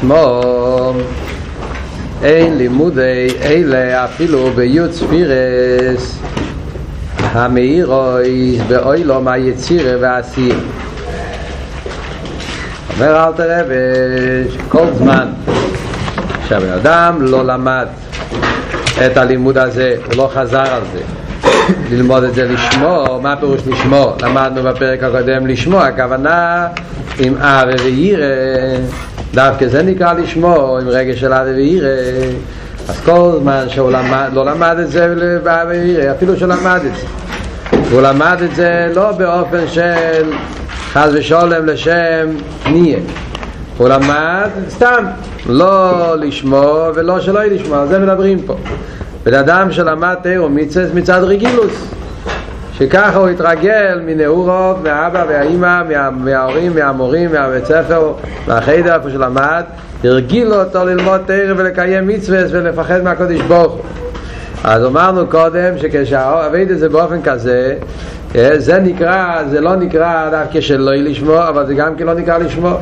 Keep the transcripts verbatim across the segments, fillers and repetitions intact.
שמו אין לימודי אלה אפילו ביוץ פירס המאירוי באוילום היצירה והעשייה. אומר אל תראה כל זמן שהבן אדם לא למד את הלימוד הזה, הוא לא חזר על זה ללמוד את זה לשמוע. מה הפירוש לשמוע? למדנו בפרק הקודם לשמוע, הכוונה עם אהבה וירא, דווקא זה נקרא לשמוע, עם רגש של אהבה וירא. אז כל זמן שהוא למד, לא למד את זה באהבה וירא, אפילו שלמד את זה, הוא למד את זה לא באופן של חס ושולם לשם תניא, הוא למד סתם, לא לשמוע ולא שלא יהיה לשמוע. זה מדברים פה בן אדם שלמד תורה מצד, מצד רגילוס, שככה הוא התרגל מנעורו, מהאבא והאימא, מה, מההורים, מהמורים, מהבית ספר, מהחדר איפה שלמד, הרגילו אותו ללמוד תורה ולקיים מצוות ולפחד מהקודש ברוך הוא. אז אמרנו קודם שכשהעבד את זה באופן כזה, זה נקרא, זה לא נקרא דווקא שלא יהיה לשמוע, אבל זה גם כן לא נקרא לשמוע.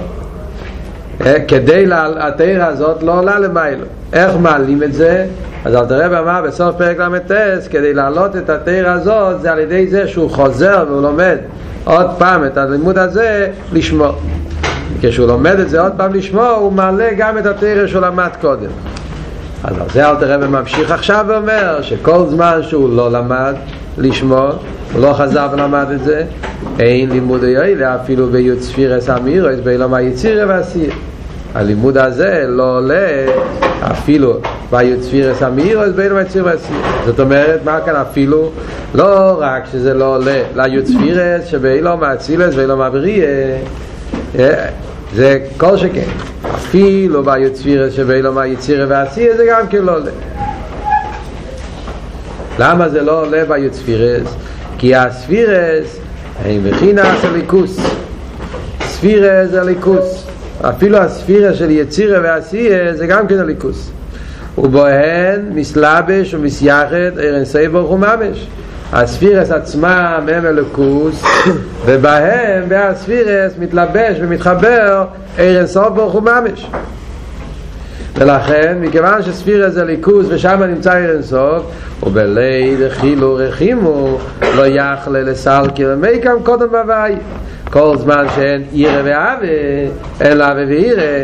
כדי התורה הזאת לא עולה למעלה. איך מעלים את זה? אז אל תראה במה בסוף פרק למטס, כדי להעלות את התורה הזאת זה על ידי זה שהוא חוזר והוא לומד עוד פעם את הלימוד הזה לשמוע. כשהוא לומד את זה עוד פעם לשמוע, הוא מעלה גם את התורה שהוא למד קודם. אז על זה אל תראה וממשיך עכשיו ואומר שכל זמן שהוא לא למד לשמוע, הוא לא חזר ולמד את זה, אין לימוד הילה אפילו ביוצפיר אסמיר אז באילום היצירה והעשייה. הלימוד הזה לא עולה אפילו ביוצפיר אסמיר אז באילום היצירה והעשייה. זאת אומרת, מה כאן אפילו? לא רק שזה לא עולה ליוצפיר שבאילום האצילס ואילום הבריא, זה כל שכן אפילו ביוצפיר שבאילום היצירה והעשייה זה גם כן לא עולה. למה זה לא עולה ביוצפירס? כי הספירס הם בחינס הליכוס, ספירס זה הליכוס, אפילו הספירס של יצירה ועשייה זה גם כן הליכוס, ובהן מסלבש ומסייחד אירנסי ברוך וממש. הספירס עצמם הם הליכוס, ובהם והספירס מתלבש ומתחבר אירנסי ברוך וממש. ולכן, מכיוון שספירס זה ליכוס ושם נמצא אירנסוף, ובלי דחילו רחימו לא יחלה לסלקי ומיקם קודם בבית. כל זמן שאין עירה ועווה, אין לעווה ועירה,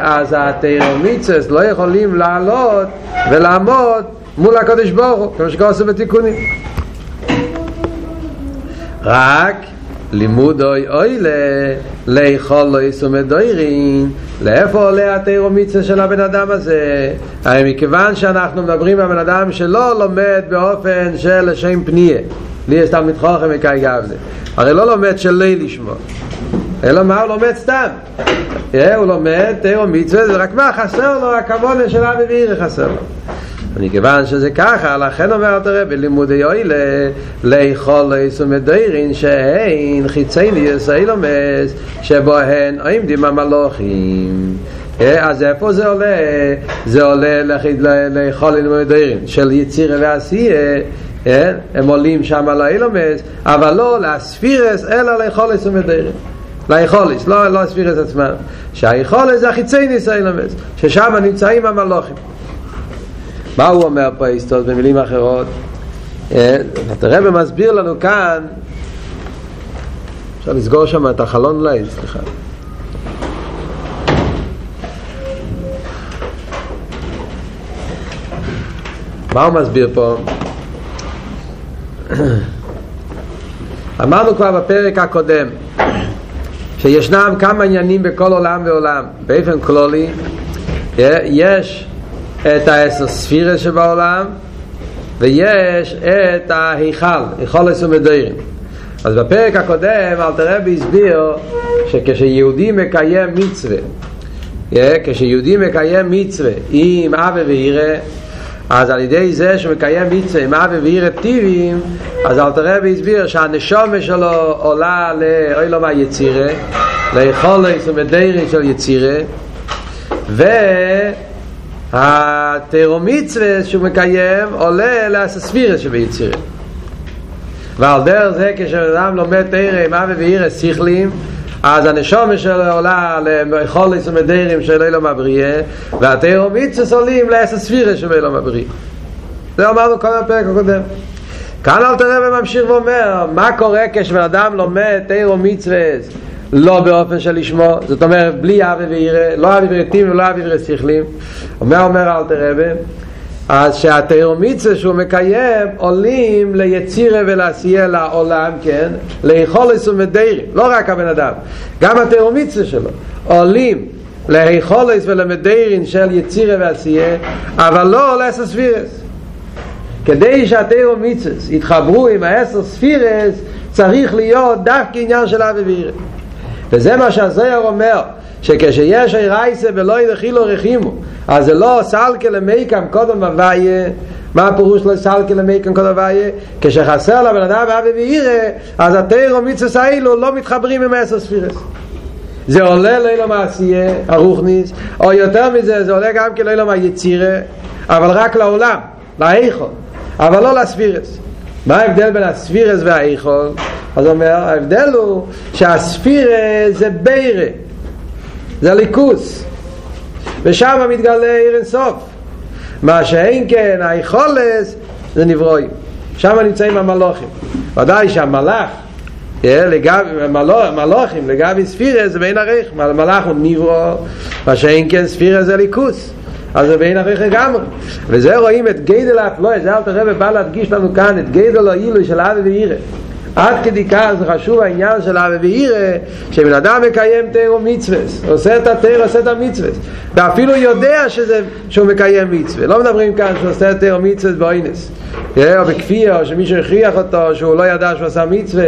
אז התירומיצס לא יכולים לעלות ולעמוד מול הקודש ברוך הוא, כמו שכו עשו בתיקונים. רק לימוד אוי אוי לאכול לא יסומד דוירין. לאיפה עולה התירומיצה של הבן אדם הזה? הרי מכיוון שאנחנו מדברים על בן אדם שלא לומד באופן של לשם פניה, לי יש סתם מתחוכם מקי גבנה, הרי לא לומד של לי לשמוע, אלא מה הוא לומד סתם? הוא לומד תירומיצה, זה רק מה חסר לו? הכמונה של אבי ואירי חסר לו. מכיוון שזה ככה, לכן אומר את הרב לימודי אוילה לאכול לייסומד דוירין שאין חיצייני ישראל עומס שבוהן עמדים המלוכים. אז איפה זה עולה? זה עולה לאכול לייסומד דוירין של יצירה ועשייה, הם עולים שם על האילומס, אבל לא לספירס אלא לאכול לייסומד דוירין, לאכולס, לא, לא הספירס עצמם, שהאכולס זה החיצייני ישראל עומס ששם נמצאים המלוכים. מה הוא אומר פה היסטות במילים אחרות? הרב מסביר לנו כאן, עכשיו נסגור שם את החלון אולי, סליחה. מה הוא מסביר פה? אמרנו כבר בפרק הקודם שישנם כמה עניינים בכל עולם ועולם. באופן כללי יש את העשר ספירה שבעולם ויש את ההיכל, היכל לסומד דוירין. אז בפרק הקודם אל תראה בהסביר שכשיהודי מקיים מצווה, כשיהודי מקיים מצווה עם אבא וירא, אז על ידי זה שמקיים מצווה עם אבא וירא טבעיים, אז אל תראה בהסביר שהנשמה שלו עולה לאילום היצירה, להיכל לסומד דוירין של יצירה, ו התירומיצווה שהוא מקיים עולה לאספירס שביצירה. ועל דרך זה כשאדם לומד תורה עם אבא ואימא שכליים, אז הנשום שלו עולה למחולס ומדרים של אילו מבריא, והתאירו מיצס עולים לעשר ספירה של אילו מבריא. זה אמרנו כל הפרק הקודם. כאן אל תראה וממשיך ואומר, מה קורה כשאדם לומד תאירו מיצס לא באופן של לשמו, זאת אומרת בלי אבי ואירה, לא אבי ואירתים ולא אבי ואירסכלים. אומר אומר אל תראה ו... אז שהתאירומיצה שהוא מקיים עולים ליצירה ולעשייה לעולם, כן? ליכולס ומדרים, לא רק הבן אדם, גם התאירומיצה שלו עולים ליכולס ולמדרים של יצירה ועשייה, אבל לא עולה עשר ספירס. כדי שהתאירומיצה יתחברו עם העשר ספירס צריך להיות דווקא עניין של אבי ואירה, וזה מה שהזוהר אומר, שכשיש אירייסה ולא ידחילו רחימו, אז זה לא סלקה למייקם קודם הוויה. מה הפירוש לא סלקה למייקם קודם הוויה? כשחסר לבן אדם אבי ואירה, אז התאירו מיצס האלו לא מתחברים עם עשר ספירס. זה עולה לאלו מעשייה הרוחניס, או יותר מזה זה עולה גם כאלו מהיצירה, אבל רק לעולם, לאיכון, אבל לא לספירס. מה ההבדל בין הספירס והאיכון? אז אומר, ההבדל הוא שהספירס זה בירה, זה הליכוס, ושם מתגלה עיר אינסוף. מה שאין כן היכולס זה נברואים, שם נמצאים המלאכים. ודאי שהמלאך מלאכים לגבי ספירה זה בין הריך, מלאך הוא נברוא, מה שאין כן ספירה זה ליכוס, אז זה בין הריך לגמרי. וזה רואים את גדל האפלוי, זה אל תראה ובא להדגיש לנו כאן את גדל האילוי של אבי ואירה. עד כדי כך זה חשוב העניין של אבי ואירה, שבן אדם מקיים תאירו מצווס, עושה את התאיר, עושה את המצווס, ואפילו יודע שזה, שהוא מקיים מצווה. לא מדברים כאן שעושה את תאירו מצווס באינס או בכפייה, או שמישהו הכריח אותו שהוא לא ידע שהוא עשה מצווה.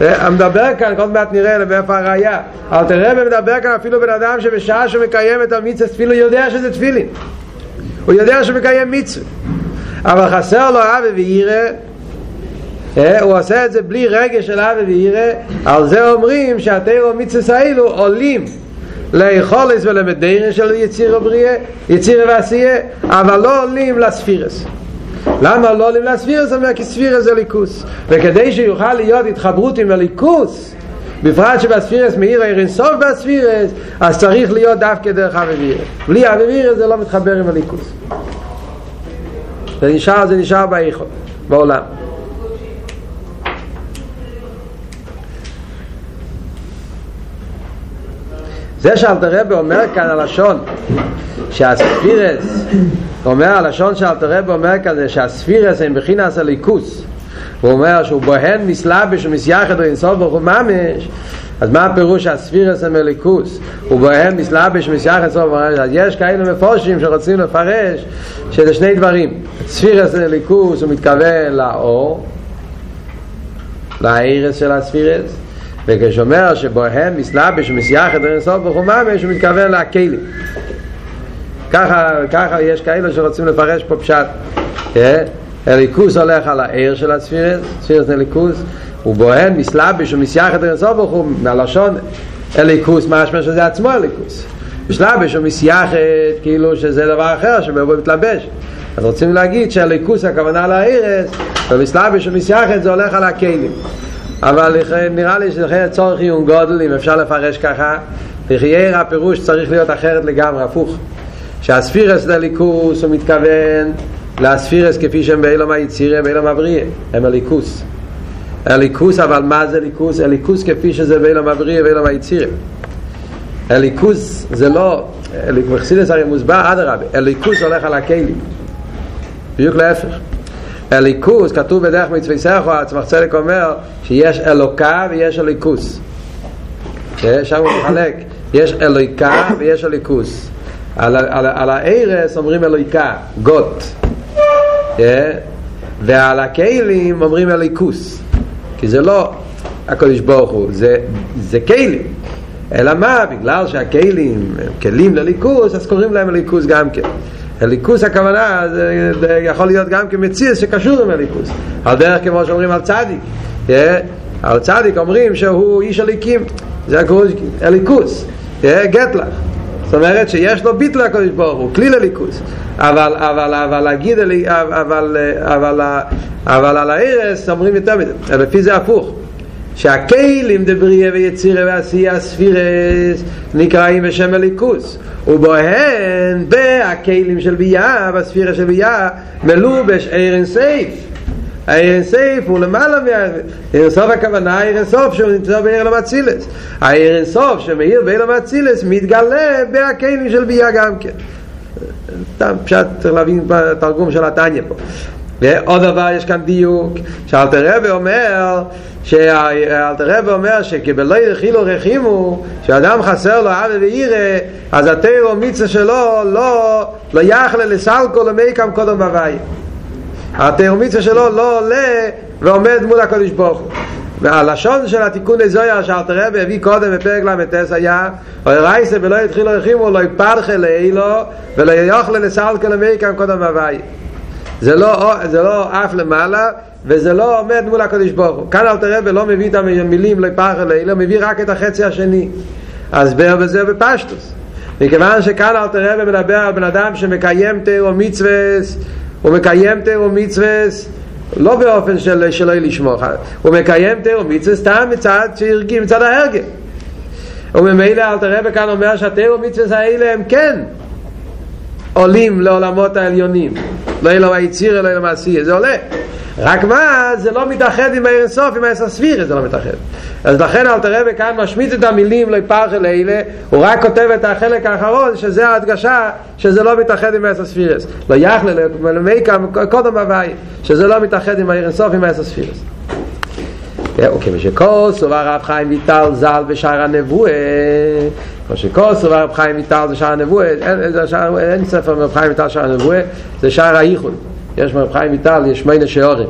המדבר כאן, קודם מעט נראה למאיפה הראייה, אבל תראה במדבר כאן אפילו בן אדם שבשעה שמקיים את המצווס אפילו יודע שזה תפילין, הוא יודע שמקיים מצווה, אבל חסר לו אבי ואירה, הוא עושה את זה בלי רגש של אבי ואירה. על זה אומרים שהתאירו מיצס האלו עולים ליכולס ולמדרים של יציר ובריאה, יציר ועשייה, אבל לא עולים לספירס. למה לא עולים לספירס? אומר כי ספירס זה ליכוס, וכדי שיוכל להיות התחברות עם הליכוס, בפרט שבספירס מאיר העיר אינסוף בספירס, אז צריך להיות דווקא דרך אבי ואירה. בלי אבי ואירה זה לא מתחבר עם הליכוס, זה נשאר, זה נשאר באיכות בעולם. זה שאלתר רבי אומר כאן הלשון שהספירס, אומר הלשון שאלתר רבי אומר כאן זה שהספירס הם בחינס הליכוס, הוא אומר שהוא בוהן מסלבש ומסייחד ואינסוף ברוך הוא ממש. אז מה הפירוש הספירס הם הליכוס? הוא בוהן מסלבש ומסייחד ואינסוף ברוך הוא ממש. אז יש כאלה מפורשים שרוצים לפרש שזה שני דברים, ספירס הם הליכוס, הוא מתכוון לאור, להירס של הספירס, וכשאומר שבוהם מסלבש ומסייחד ואינסוף ברוך הוא ממש, הוא מתכוון להכלים. ככה, ככה יש כאלה שרוצים לפרש פה פשט. הליכוס הולך על העיר של הספירס, ספירס הליכוס, ובוהם מסלבש ומסייחד ואינסוף ברוך הוא, מהלשון הליכוס משמע שזה עצמו הליכוס, מסלבש ומסייחד כאילו שזה דבר אחר שבו מתלבש. אז רוצים להגיד שהליכוס הכוונה על העירס, ומסלבש ומסייחד זה הולך על הכלים. אבל נראה לי שלכי הצורך עיון גודל, אם אפשר לפרש ככה, לחייר הפירוש צריך להיות אחרת לגמרי, הפוך. שהספירס לליכוס הוא מתכוון לספירס כפי שהם באילום היצירה, באילום הבריאה, הם הליכוס. הליכוס, אבל מה זה ליכוס? הליכוס כפי שזה באילום הבריאה, באילום היצירה. הליכוס זה לא, מחסידס הרי מוסבר עד הרבה, הליכוס הולך על הכלים, בדיוק להפך. הליכוס, כתוב בדרך מצווה סחו, עצמך צדק אומר שיש אלוקה ויש הליכוס, שם הוא מחלק, יש אלויקה ויש הליכוס. על, על, על הערס אומרים אלויקה, גות, ועל הכלים אומרים הליכוס, כי זה לא הקדוש ברוך הוא, זה, זה כלים. אלא מה? בגלל שהכלים הם כלים לליכוס, אז קוראים להם הליכוס גם כן. הליכוס הכוונה זה, זה יכול להיות גם כמציאס שקשור עם הליכוס, על דרך כמו שאומרים על צדיק, yeah, על צדיק אומרים שהוא איש הליקים, זה הקורא הליכוס, yeah, גט לך, זאת אומרת שיש לו ביטל הקודש ברוך הוא, כלי לליכוס. אבל אבל אבל להגיד אבל אבל אבל, אבל, אבל על הערס אומרים יותר מזה, לפי זה הפוך. שהכלים דבריה ויצירה ועשייה ספירס נקראים בשם הליכוס, ובוהן בהכלים של ביה והספירה של ביה מלובש אירן סייף. האירן סייף הוא למעלה מהאירן סוף, הכוונה האירן סוף שהוא נמצא באירן המצילס. האירן סוף שמאיר באירן המצילס מתגלה בהכלים של ביה גם כן. פשט צריך להבין בתרגום של התניא פה. ועוד דבר, יש כאן דיוק שאלתר רבי אומר שאלתר רבי אומר שכבלא ירחילו רחימו, שאדם חסר לו עבד וירא, אז התיר ומצווה שלו לא לא יחלה לסלקו למקם קודם בבית. התיר ומצווה שלו לא עולה ועומד מול הקדוש ברוך הוא. והלשון של התיקון הזויה שאלתר רבי הביא קודם בפרק למ"ס היה רייסה ולא ירחילו רחימו לא יפרחה לאילו ולא יחלה לסלקו למקם קודם בבית. זה לא, זה לא אף למעלה, וזה לא עומד מול הקדוש ברוך הוא. כאן אלתר רבי לא מביא את המילים לפח אלי, לא מביא רק את החצי השני. אז זה בפשטוס. מכיוון שכאן אלתר רבי מדבר על בן אדם שמקיים תורה ומצווה, הוא מקיים תורה ומצווה לא באופן של, שלא לשמור, הוא מקיים תורה ומצווה סתם מצד שהרגיל, מצד ההרגל. וממילא אלתר רבי כאן אומר שהתורה ומצווה האלה הם כן עולים לעולמות העליונים, לא אלו היציר אלא אלו מעשי, זה עולה. רק מה, זה לא מתאחד עם העיר סוף, עם העשר ספיר, זה לא מתאחד. אז לכן אלתר רבי כאן משמיט את המילים לא יפרח אל אלה, הוא רק כותב את החלק האחרון, שזה ההדגשה, שזה לא מתאחד עם העשר ספיר. לא יחלה, למיקה, קודם הבאי, שזה לא מתאחד עם העיר סוף, עם העשר ספיר. וכמו שכל סובר רב חיים ויטל ז"ל בשער הנבואה, כמו שכל סובר רב חיים ויטל זה שער הנבואה, אין ספר רב חיים ויטל שער הנבואה, זה שער האיחוד. יש רב חיים ויטל, יש שמונה שערים,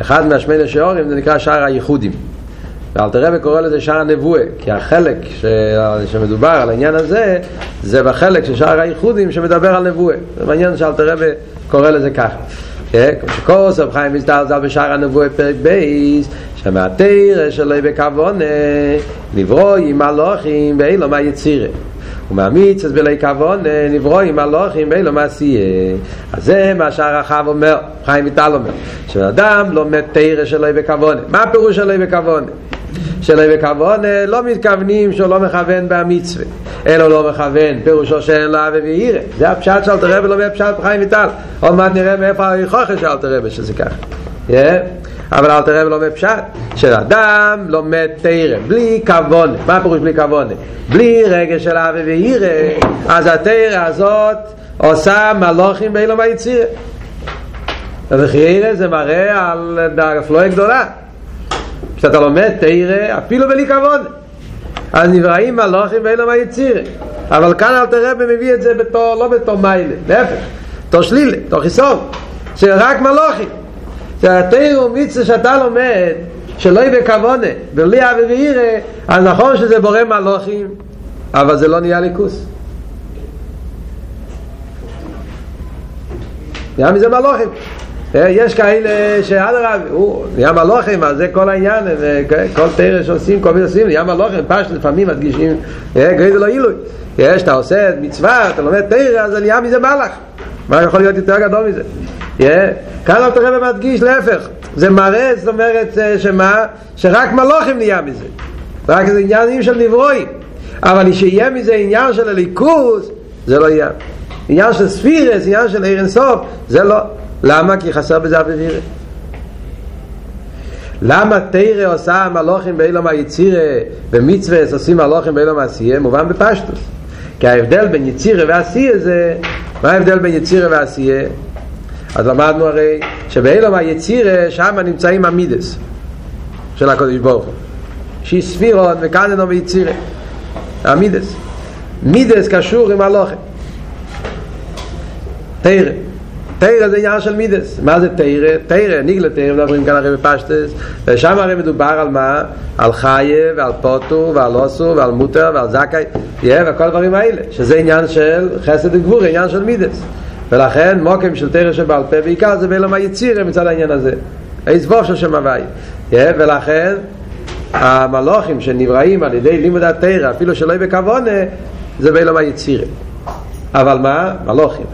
אחד מהשמונה שערים זה נקרא שער האיחודים, ואלתר רבי קורא לזה שער הנבואה, כי החלק ש... שמדובר על העניין הזה זה בחלק של שער האיחודים שמדבר על נבואה. זה מעניין שאלתר רבי קורא לזה ככה. כל סוף חיים מסתר זל בשער הנבואה פרק בייס, שמעתר שלא בקוונה נברוי עם הלוחים ואילו מה יצירה, ומאמיץ אז בלי קוונה נברוי עם הלוחים ואילו מה עשייה. אז זה מה שער החב אומר, חיים איטל אומר, שאדם לומד תרא שלא בקוונה. מה הפירוש שלא בקוונה? שלא בקוונה לא מתכוונים שהוא לא מכוון במצווה, אלא לא מכוון פירושו שאין לו עבד וירא. זה הפשט של אלתר רבי, לא מהפשט חיים ויטל. עוד מעט נראה מאיפה ההוכחה של אלתר רבי שזה ככה, yeah. אבל אלתר רבי לא מהפשט שאדם לומד תורה בלי כוונה. מה פירוש בלי כוונה? בלי רגש של עבד וירא, אז התורה הזאת עושה מלוכים באילו מהיצירה. וכי זה מראה על הפלאה גדולה, שאתה לומד תורה אפילו בלי כוונה, אז נבראים מלאכים ואין לו מה יציר. אבל כאן אלתר רבי מביא את זה בתור, לא בתור מיילה, להפך, בתור שלילה, בתור חיסון, שרק מלאכים. שהתורה ומצווה שאתה לומד, שלא יהיה בכוונה, בלי עבד וירא, אז נכון שזה בורא מלאכים, אבל זה לא נהיה ליכוס. נהיה מזה מלאכים. יש כאלה שעד הרב הוא נהיה מלאכים, אז זה כל העניין, כל תרש עושים, כל מיני עושים נהיה מלאכים, פשט לפעמים מדגישים גרי זה לא אילוי, שאתה עושה את מצווה, אתה לומד תרש, אז נהיה מזה מלאך. מה יכול להיות יותר גדול מזה? כאן אתה רב מדגיש להפך, זה מראה, זאת אומרת שמה? שרק מלאכים נהיה מזה, רק זה עניינים של נברואים, אבל שיהיה מזה עניין של הליכוס זה לא יהיה. עניין של ספירס, עניין של עיר אינסוף, זה לא. למה? כי חסר בזה עבד וירא. למה תורה עושה מלאכים באילו מהיצירה ומצווה עושים מלאכים באילו מעשייה? מובן בפשטוס, כי ההבדל בין יצירה ועשייה זה מה ההבדל בין יצירה ועשייה? אז למדנו הרי שבאילו מהיצירה שם נמצאים המידס של הקדוש ברוך הוא שהיא ספירות, וכאן אינו מיצירה המידס. מידס קשור עם מלאכים. תורה תורה זה עניין של מידס. מה זה תורה? תורה, ניגלה תורה, מדברים כאן הרי בפשטס, ושם הרי מדובר על מה? על חיה ועל פוטו ועל אוסו ועל מותר ועל זכאי, yeah, וכל דברים האלה, שזה עניין של חסד וגבור, עניין של מידס. ולכן מוקם של תורה שבעל פה בעיקר זה בעולם היציר מצד העניין הזה, היסבוב של שם הווי, yeah, ולכן המלאכים שנבראים על ידי לימוד התורה אפילו שלא יהיה בכוונה, זה בעולם היציר. אבל מה? מלאכים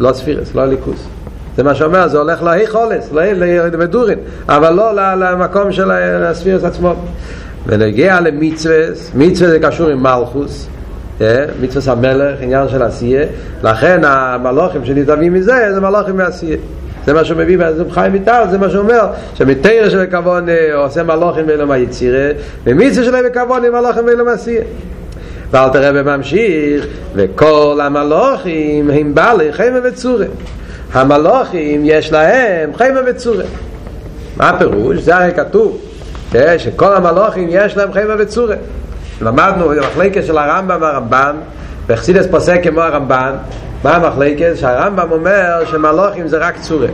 לא ספירס, לא ליכוס. זה מה שאומר, זה הולך להי חולס, למדורין, אבל לא למקום של הספירס עצמו. ונגיע למצווס, מצווס זה קשור עם מלכוס, מצווס המלך, עניין של עשייה, לכן המלוכים שנתאבים מזה זה מלוכים מעשייה. זה מה שמביא, זה חיים איתר, זה מה שאומר שמתאיר של הכוון עושה מלוכים ואילום היצירה, ומצווס שלהם הכוון עם מלוכים ואילום עשייה. ואל תראה בממשיך, וכל המלוכים הם בעלי חיים וצורה. המלוכים יש להם חיים וצורה. מה הפירוש? זה הרי כתוב שכל המלוכים יש להם חיים וצורה. למדנו במחלקה של הרמב"ם והרמב"ן, וחסידס פוסק כמו הרמב"ן. מה המחלקה? שהרמב"ם אומר שמלוכים זה רק צורה,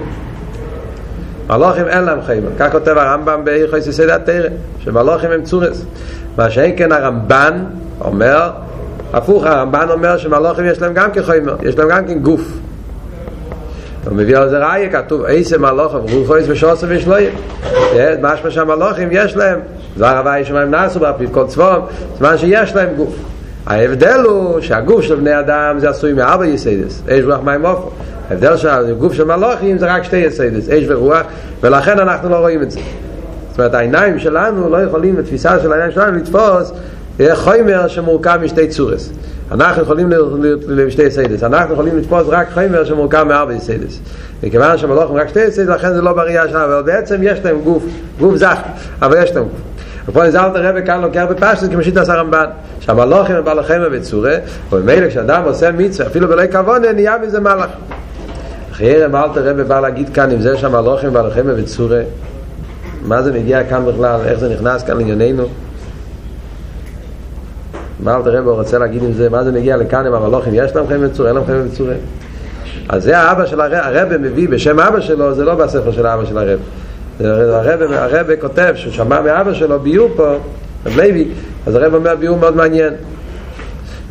מלוכים אין להם חיים. כך כותב הרמב"ם בהלכות יסוד התורה, שמלוכים הם צורס. מה שאין כן הרמב"ן אומר הפוך. הרמב"ן אומר שמלוכים יש להם גם כן חיים, יש להם גם כן גוף. הוא מביא על זה ראיה, כתוב איזה מלוכים רוחו יש ושוסו וישלויים, משמע שהמלוכים יש להם דבר הווי שמיים נעשו בפי כל צבום, זמן שיש להם גוף. ההבדל הוא שהגוף של בני אדם זה עשוי מארבע יסודות, אש רוח מים אופו. ההבדל של גוף של מלוכים זה רק שתי יסודות, אש ורוח, ולכן אנחנו לא רואים את זה. זאת אומרת, העיניים שלנו לא יכולים, התפיסה של העיניים שלנו לתפוס חומר שמורכב משתי צורס. אנחנו יכולים לשתי יסודות, אנחנו יכולים לתפוס רק חומר שמורכב מארבע יסודות. וכיוון שמלוכים רק שתי יסודות, לכן זה לא בראייה שלנו, אבל בעצם יש להם גוף, גוף זך, אבל יש להם גוף. ופה נזלת הרבה כאן לוקח בפשטות כמשיט עשה רמב"ן, שהמלוכים הם בעלכם ובצורה, ובמילא כשאדם עושה מצווה אפילו בלי כוונה נהיה מזה מלאך. אחרי רמב"ן הרבה בא להגיד כאן עם זה שהמלוכים בעלכם ובצורה, מה זה מגיע כאן בכלל, איך זה נכנס כאן לענייננו? רמב"ן הרבה רוצה להגיד עם זה, מה זה מגיע לכאן עם המלוכים, יש להם חיים ובצורה, אין להם חיים ובצורה? אז זה האבא של הרבה, הרבה מביא בשם אבא שלו, זה לא בספר של האבא של הרבה. הרב כותב שהוא שמע מאבא שלו ביור פה, רב לייביק. אז הרב אומר ביור מאוד מעניין.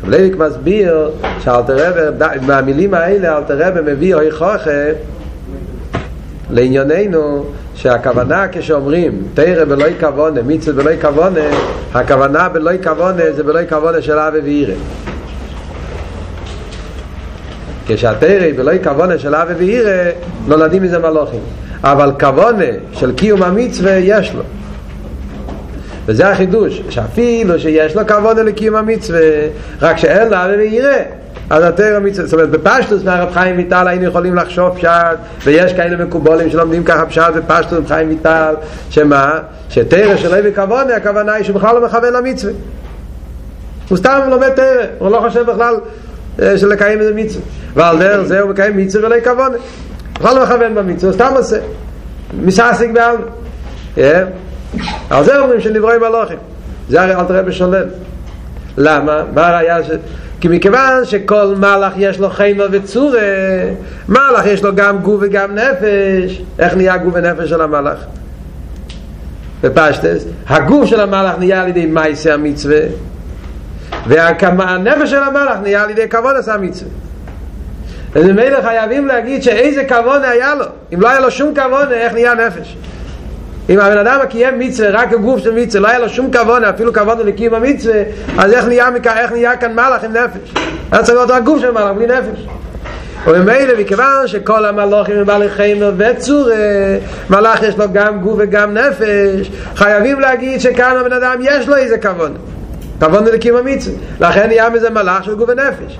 רב לייביק מסביר מהמילים האלה אל תראה ומביא אוי חוכה לענייננו, שהכוונה כשאומרים תראה בלוי כוונה, מיצת בלוי כוונה, הכוונה בלוי כוונה זה בלוי כוונה של אבא ואירה. כשהתראה בלוי כוונה של אבא ואירה נולדים מזה מלוכים, אבל כוונה של קיום המצווה יש לו. וזה החידוש, שאפילו שיש לו כוונה לקיום המצווה, רק שאין לו ויראה, אז התורה המצווה. זאת אומרת, בפשטוס מהרב חיים ויטל היינו יכולים לחשוב פשט, ויש כאלה מקובלים שלומדים ככה פשט בפשטוס חיים ויטל, שמה? שתורה שלו וכוונה, הכוונה היא שבכלל לא מכוון למצווה, הוא סתם לומד תורה, הוא לא חושב בכלל של לקיים איזה מצווה, ועל דרך זה הוא מקיים מצווה ולא כוונה, בכלל לא מכוון במצווה, סתם עושה משעסיק בעלמא. על זה אומרים שנבראים מלוכים, זה הרי אל תראה בשולל. למה? מה הראיה? כי מכיוון שכל מלאך יש לו חיים וצורה, מלאך יש לו גם גוף וגם נפש. איך נהיה גוף ונפש של המלאך? בפשטס הגוף של המלאך נהיה על ידי מעשה המצווה, והנפש של המלאך נהיה על ידי כוונת המצווה. אז ממילא חייבים להגיד שאיזה כוונה היה לו. אם לא היה לו שום כוונה, איך נהיה נפש? אם הבן אדם קיים מצווה רק הגוף של מצווה, לא היה לו שום כוונה, אפילו כוונה לקיום המצווה, אז איך נהיה, איך נהיה כאן מלאך עם נפש? אז צריך להיות הגוף של מלאך בלי נפש. וממילא, מכיוון שכל המלאכים הם בעלי חיים וצורה, מלאך יש לו גם גוף וגם נפש, חייבים להגיד שכאן הבן אדם יש לו איזה כוונה, כוונה לקיום המצווה, לכן נהיה מזה מלאך של גוף ונפש.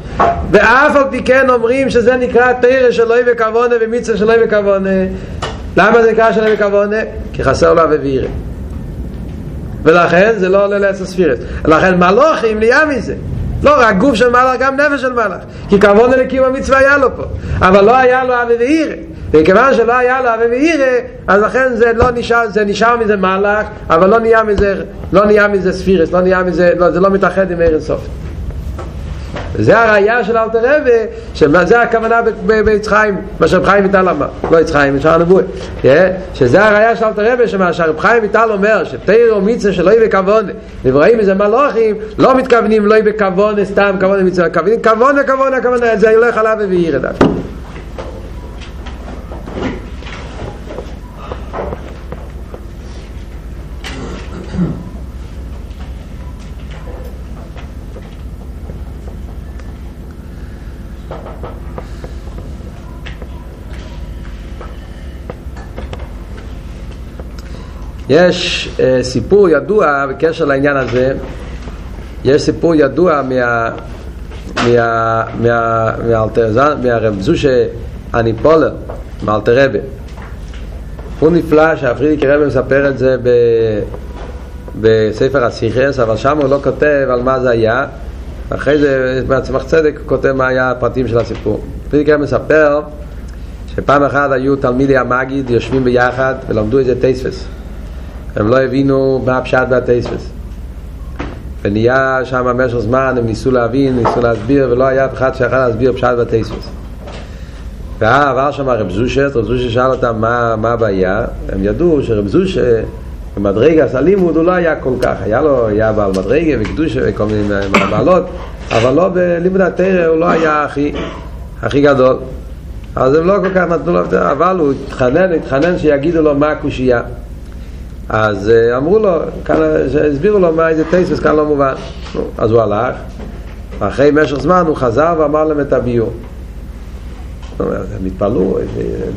ואף על פי כן אומרים שזה נקרא תורה שלו וכוונה ומצווה שלו וכוונה. למה זה נקרא שלו וכוונה? כי חסר לו אבירה, ולכן זה לא עולה לעץ הספירס. לכן מלאכים נהיה מזה, לא רק גוף של מלאך, גם נפש של מלאך, כי כוונה לקיום המצווה היה לו פה, אבל לא היה לו אבירה, וכיוון שלא היה לו אבירה, אז לכן זה לא נשאר, זה נשאר מזה מלאך, אבל לא נהיה מזה, לא נהיה מזה ספירס, לא נהיה מזה, לא, זה לא מתאחד עם אין סוף. זה הראייה של אלתר רבי, שזה הכוונה ביצחק חיים, מה שרב חיים ויטל אמר, לא יצחק חיים, יצחק הנביא, שזה הראייה של אלתר רבי, שמה שרב חיים ויטל אומר שתורה ומצווה שלא יהיה בכוונה נבראים מזה מלאכים, לא מתכוונים לא יהיה בכוונה סתם כוונה מצווה, כוונה כוונה כוונה כוונה, זה ילך עליו ויראה דווקא. יש אה, סיפור ידוע בקשר לעניין הזה. יש סיפור ידוע מה מה מה מאלתרזן מהרב זושה אניפולר מאלתר רב. הוא נפלא שהפרידיק רב מספר את זה ב בספר השיחס, אבל שם הוא לא כותב על מה זה היה. אחרי זה בעצמך צדק הוא כותב מה היה הפרטים של הסיפור. הפרידיק רב מספר שפעם אחת היו תלמידי המגיד יושבים ביחד ולמדו איזה תספס. הם לא הבינו מה הפשט והתספס, ונהיה שם במשך זמן הם ניסו להבין, ניסו להסביר, ולא היה אחד שיכול להסביר פשט והתספס. ועבר שם הרב זושה, רב זושה שאל אותם מה, מה הבעיה. הם ידעו שרב זושה במדרגה סלימוד הוא לא היה כל כך, היה לו, היה בעל מדרגה וקדושה וכל מיני בעלות, אבל לא בלימוד התורה הוא לא היה הכי, הכי גדול, אז הם לא כל כך נתנו לו, אבל הוא התחנן, התחנן שיגידו לו מה הקושייה. אז אמרו לו, כאן, הסבירו לו מה איזה תספס, כאן לא מובן. אז הוא הלך, אחרי משך זמן הוא חזר ואמר להם את הביור. הם התפלאו,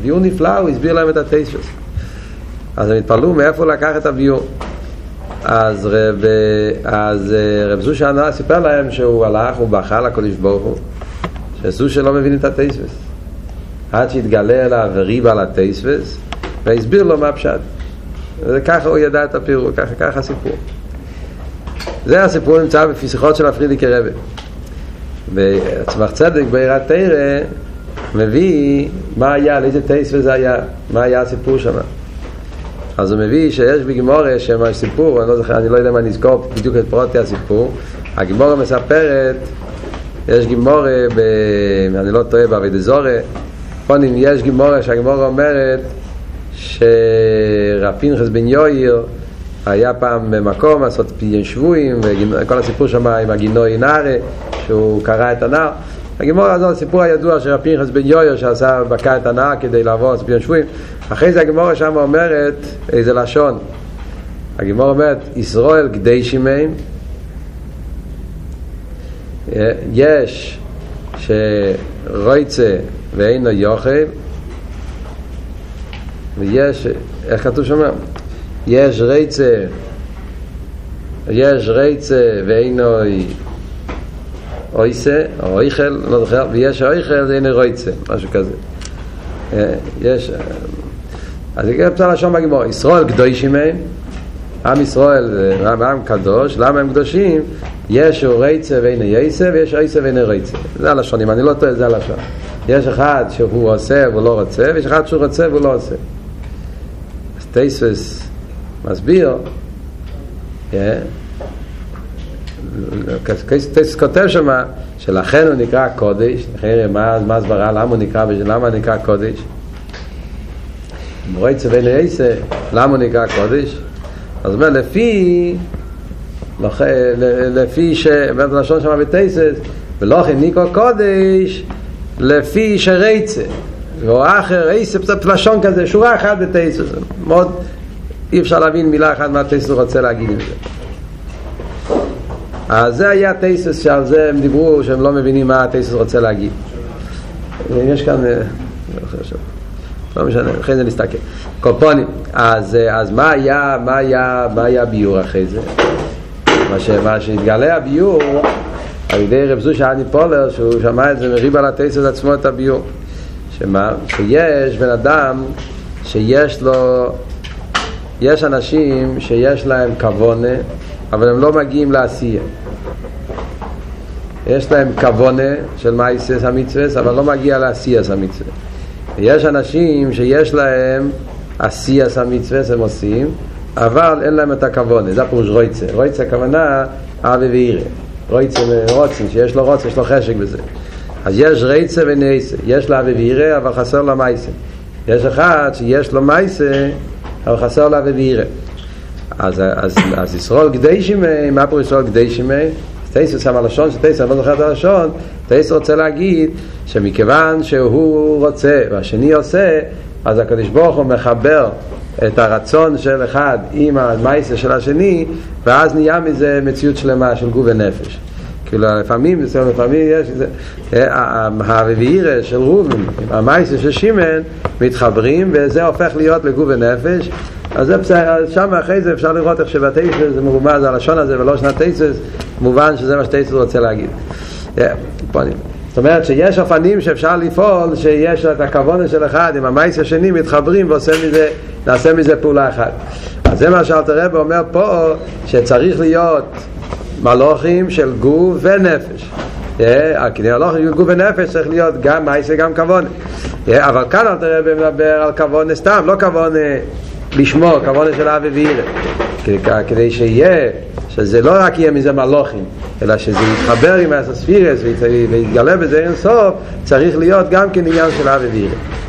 ביור נפלא, הוא הסביר להם את התספס. אז הם התפלאו מאיפה הוא לקח את הביור. אז רב, אז רב זושה סיפר להם שהוא הלך, הוא בכה לקדוש ברוך הוא, שזושה לא מבין את התספס. עד שהתגלה אליו וריב על התספס, והסביר לו מה הפשט. וככה הוא ידע את הפירור, ככה, ככה הסיפור. זה הסיפור נמצא בפסיכות של הפרידיק רב. בעצמך צדק, בעירת תירה, מביא מה היה, על איזה תספס זה היה, מה היה הסיפור שם. אז הוא מביא שיש בגמורה שמה סיפור, אני לא זוכר, אני לא יודע מה נזכור בדיוק את פרוטי הסיפור. הגמורה מספרת, יש גמורה, ב, אני לא טועה, בעבד זורה, פונים יש גמורה שהגמורה אומרת, שרב פנחס בן יאיר היה פעם במקום לעשות פיין שבויים, וכל הסיפור שם עם הגינוי נערה שהוא קרא את הנער. הגמורה הזאת, הסיפור הידוע שרב פנחס בן יאיר שעשה בקע את הנער כדי לעבור לעשות פיין שבויים. אחרי זה הגמורה שם אומרת איזה לשון, הגמורה אומרת ישראל גדי שימים יש שרויצה ואינו יוחב, ויש, איך כתוב שם? יש רייצה, יש רייצה ואינו אויסה, או איכל, לא זוכר, ויש אויכל ואינו רויצה, משהו כזה. יש, אז זה פסל השם בגמור, ישראל קדושים הם, עם ישראל, עם קדוש, למה הם קדושים? יש רייצה ואינו יייסה, ויש אויסה ואינו רויצה. זה הלשון, אם אני לא טועה, זה הלשון. יש אחד שהוא עושה והוא לא רוצה, ויש אחד שהוא רוצה והוא לא עושה. תספס מסביר, תספס כותב שמה שלכן הוא נקרא קודש. מה הסברה למה הוא נקרא, למה הוא נקרא קודש, מורי צווי נעשה, למה הוא נקרא קודש? אז אומר לפי לפי שבלשון שמה בתספס ולא חניקו קודש לפי שרצה או אחר, איסה פלשון כזה, שורה אחת בתספס. מאוד אי אפשר להבין מילה אחת מה התספס רוצה להגיד עם זה. אז זה היה תספס שעל זה הם דיברו שהם לא מבינים מה התספס רוצה להגיד. יש כאן, לא משנה, אחרי זה נסתכל. קופונים. אז, אז מה היה, מה היה, מה היה ביור אחרי זה? מה ש, מה שהתגלה הביור, על ידי רב זושה אניפולר, שהוא שמע את זה מריב על התספס עצמו את הביור. שמה? שיש בן אדם שיש לו, יש אנשים שיש להם כוונה אבל הם לא מגיעים לעשייה. יש להם כוונה של מעשה המצווה אבל לא מגיע לעשייה המצווה. יש אנשים שיש להם עשייה המצווה הם עושים אבל אין להם את הכוונה. זה פירוש רויצה. רויצה הכוונה אהבה ויראה. רויצה רוצים, שיש לו רוצ, יש לו חשק בזה. אז יש רייצה ונייסה, יש לה ובירה אבל חסר לה מייסה. יש אחד שיש לו מייסה אבל חסר לה ובירה. אז, אז, אז ישראל גדי שימי, מה פה ישראל גדי שימי? תספס שם הלשון, שתספס, אני לא זוכר את הלשון, תספס רוצה להגיד שמכיוון שהוא רוצה והשני עושה, אז הקדוש ברוך הוא מחבר את הרצון של אחד עם המייסה של השני, ואז נהיה מזה מציאות שלמה של גוף ונפש. כאילו לפעמים, לפעמים יש הרביעירה של רובן, המייסה של שימן מתחברים וזה הופך להיות לגוף ונפש. אז שם אחרי זה אפשר לראות איך שבתייסס זה מרומז על השון הזה ולא שנת תייסס, מובן שזה מה שתייסס רוצה להגיד. זאת אומרת שיש אופנים שאפשר לפעול, שיש את הכוונה של אחד עם המייס השני מתחברים ונעשה מזה פעולה אחת. אז זה מה שאלתר רב אומר פה, שצריך להיות מלוכים של גוף ונפש. כדי מלוכים של גוף ונפש צריך להיות גם מייס וגם כוונה. אבל כאן אלתר רב מדבר על כוונה סתם, לא כוונה לשמור, כוונה של אב ואימא, כדי שיהיה, שזה לא רק יהיה מזה מלוכים, אלא שזה יתחבר עם הספירס ויתגלה בזה אין סוף, צריך להיות גם כן עניין של אב ואימא.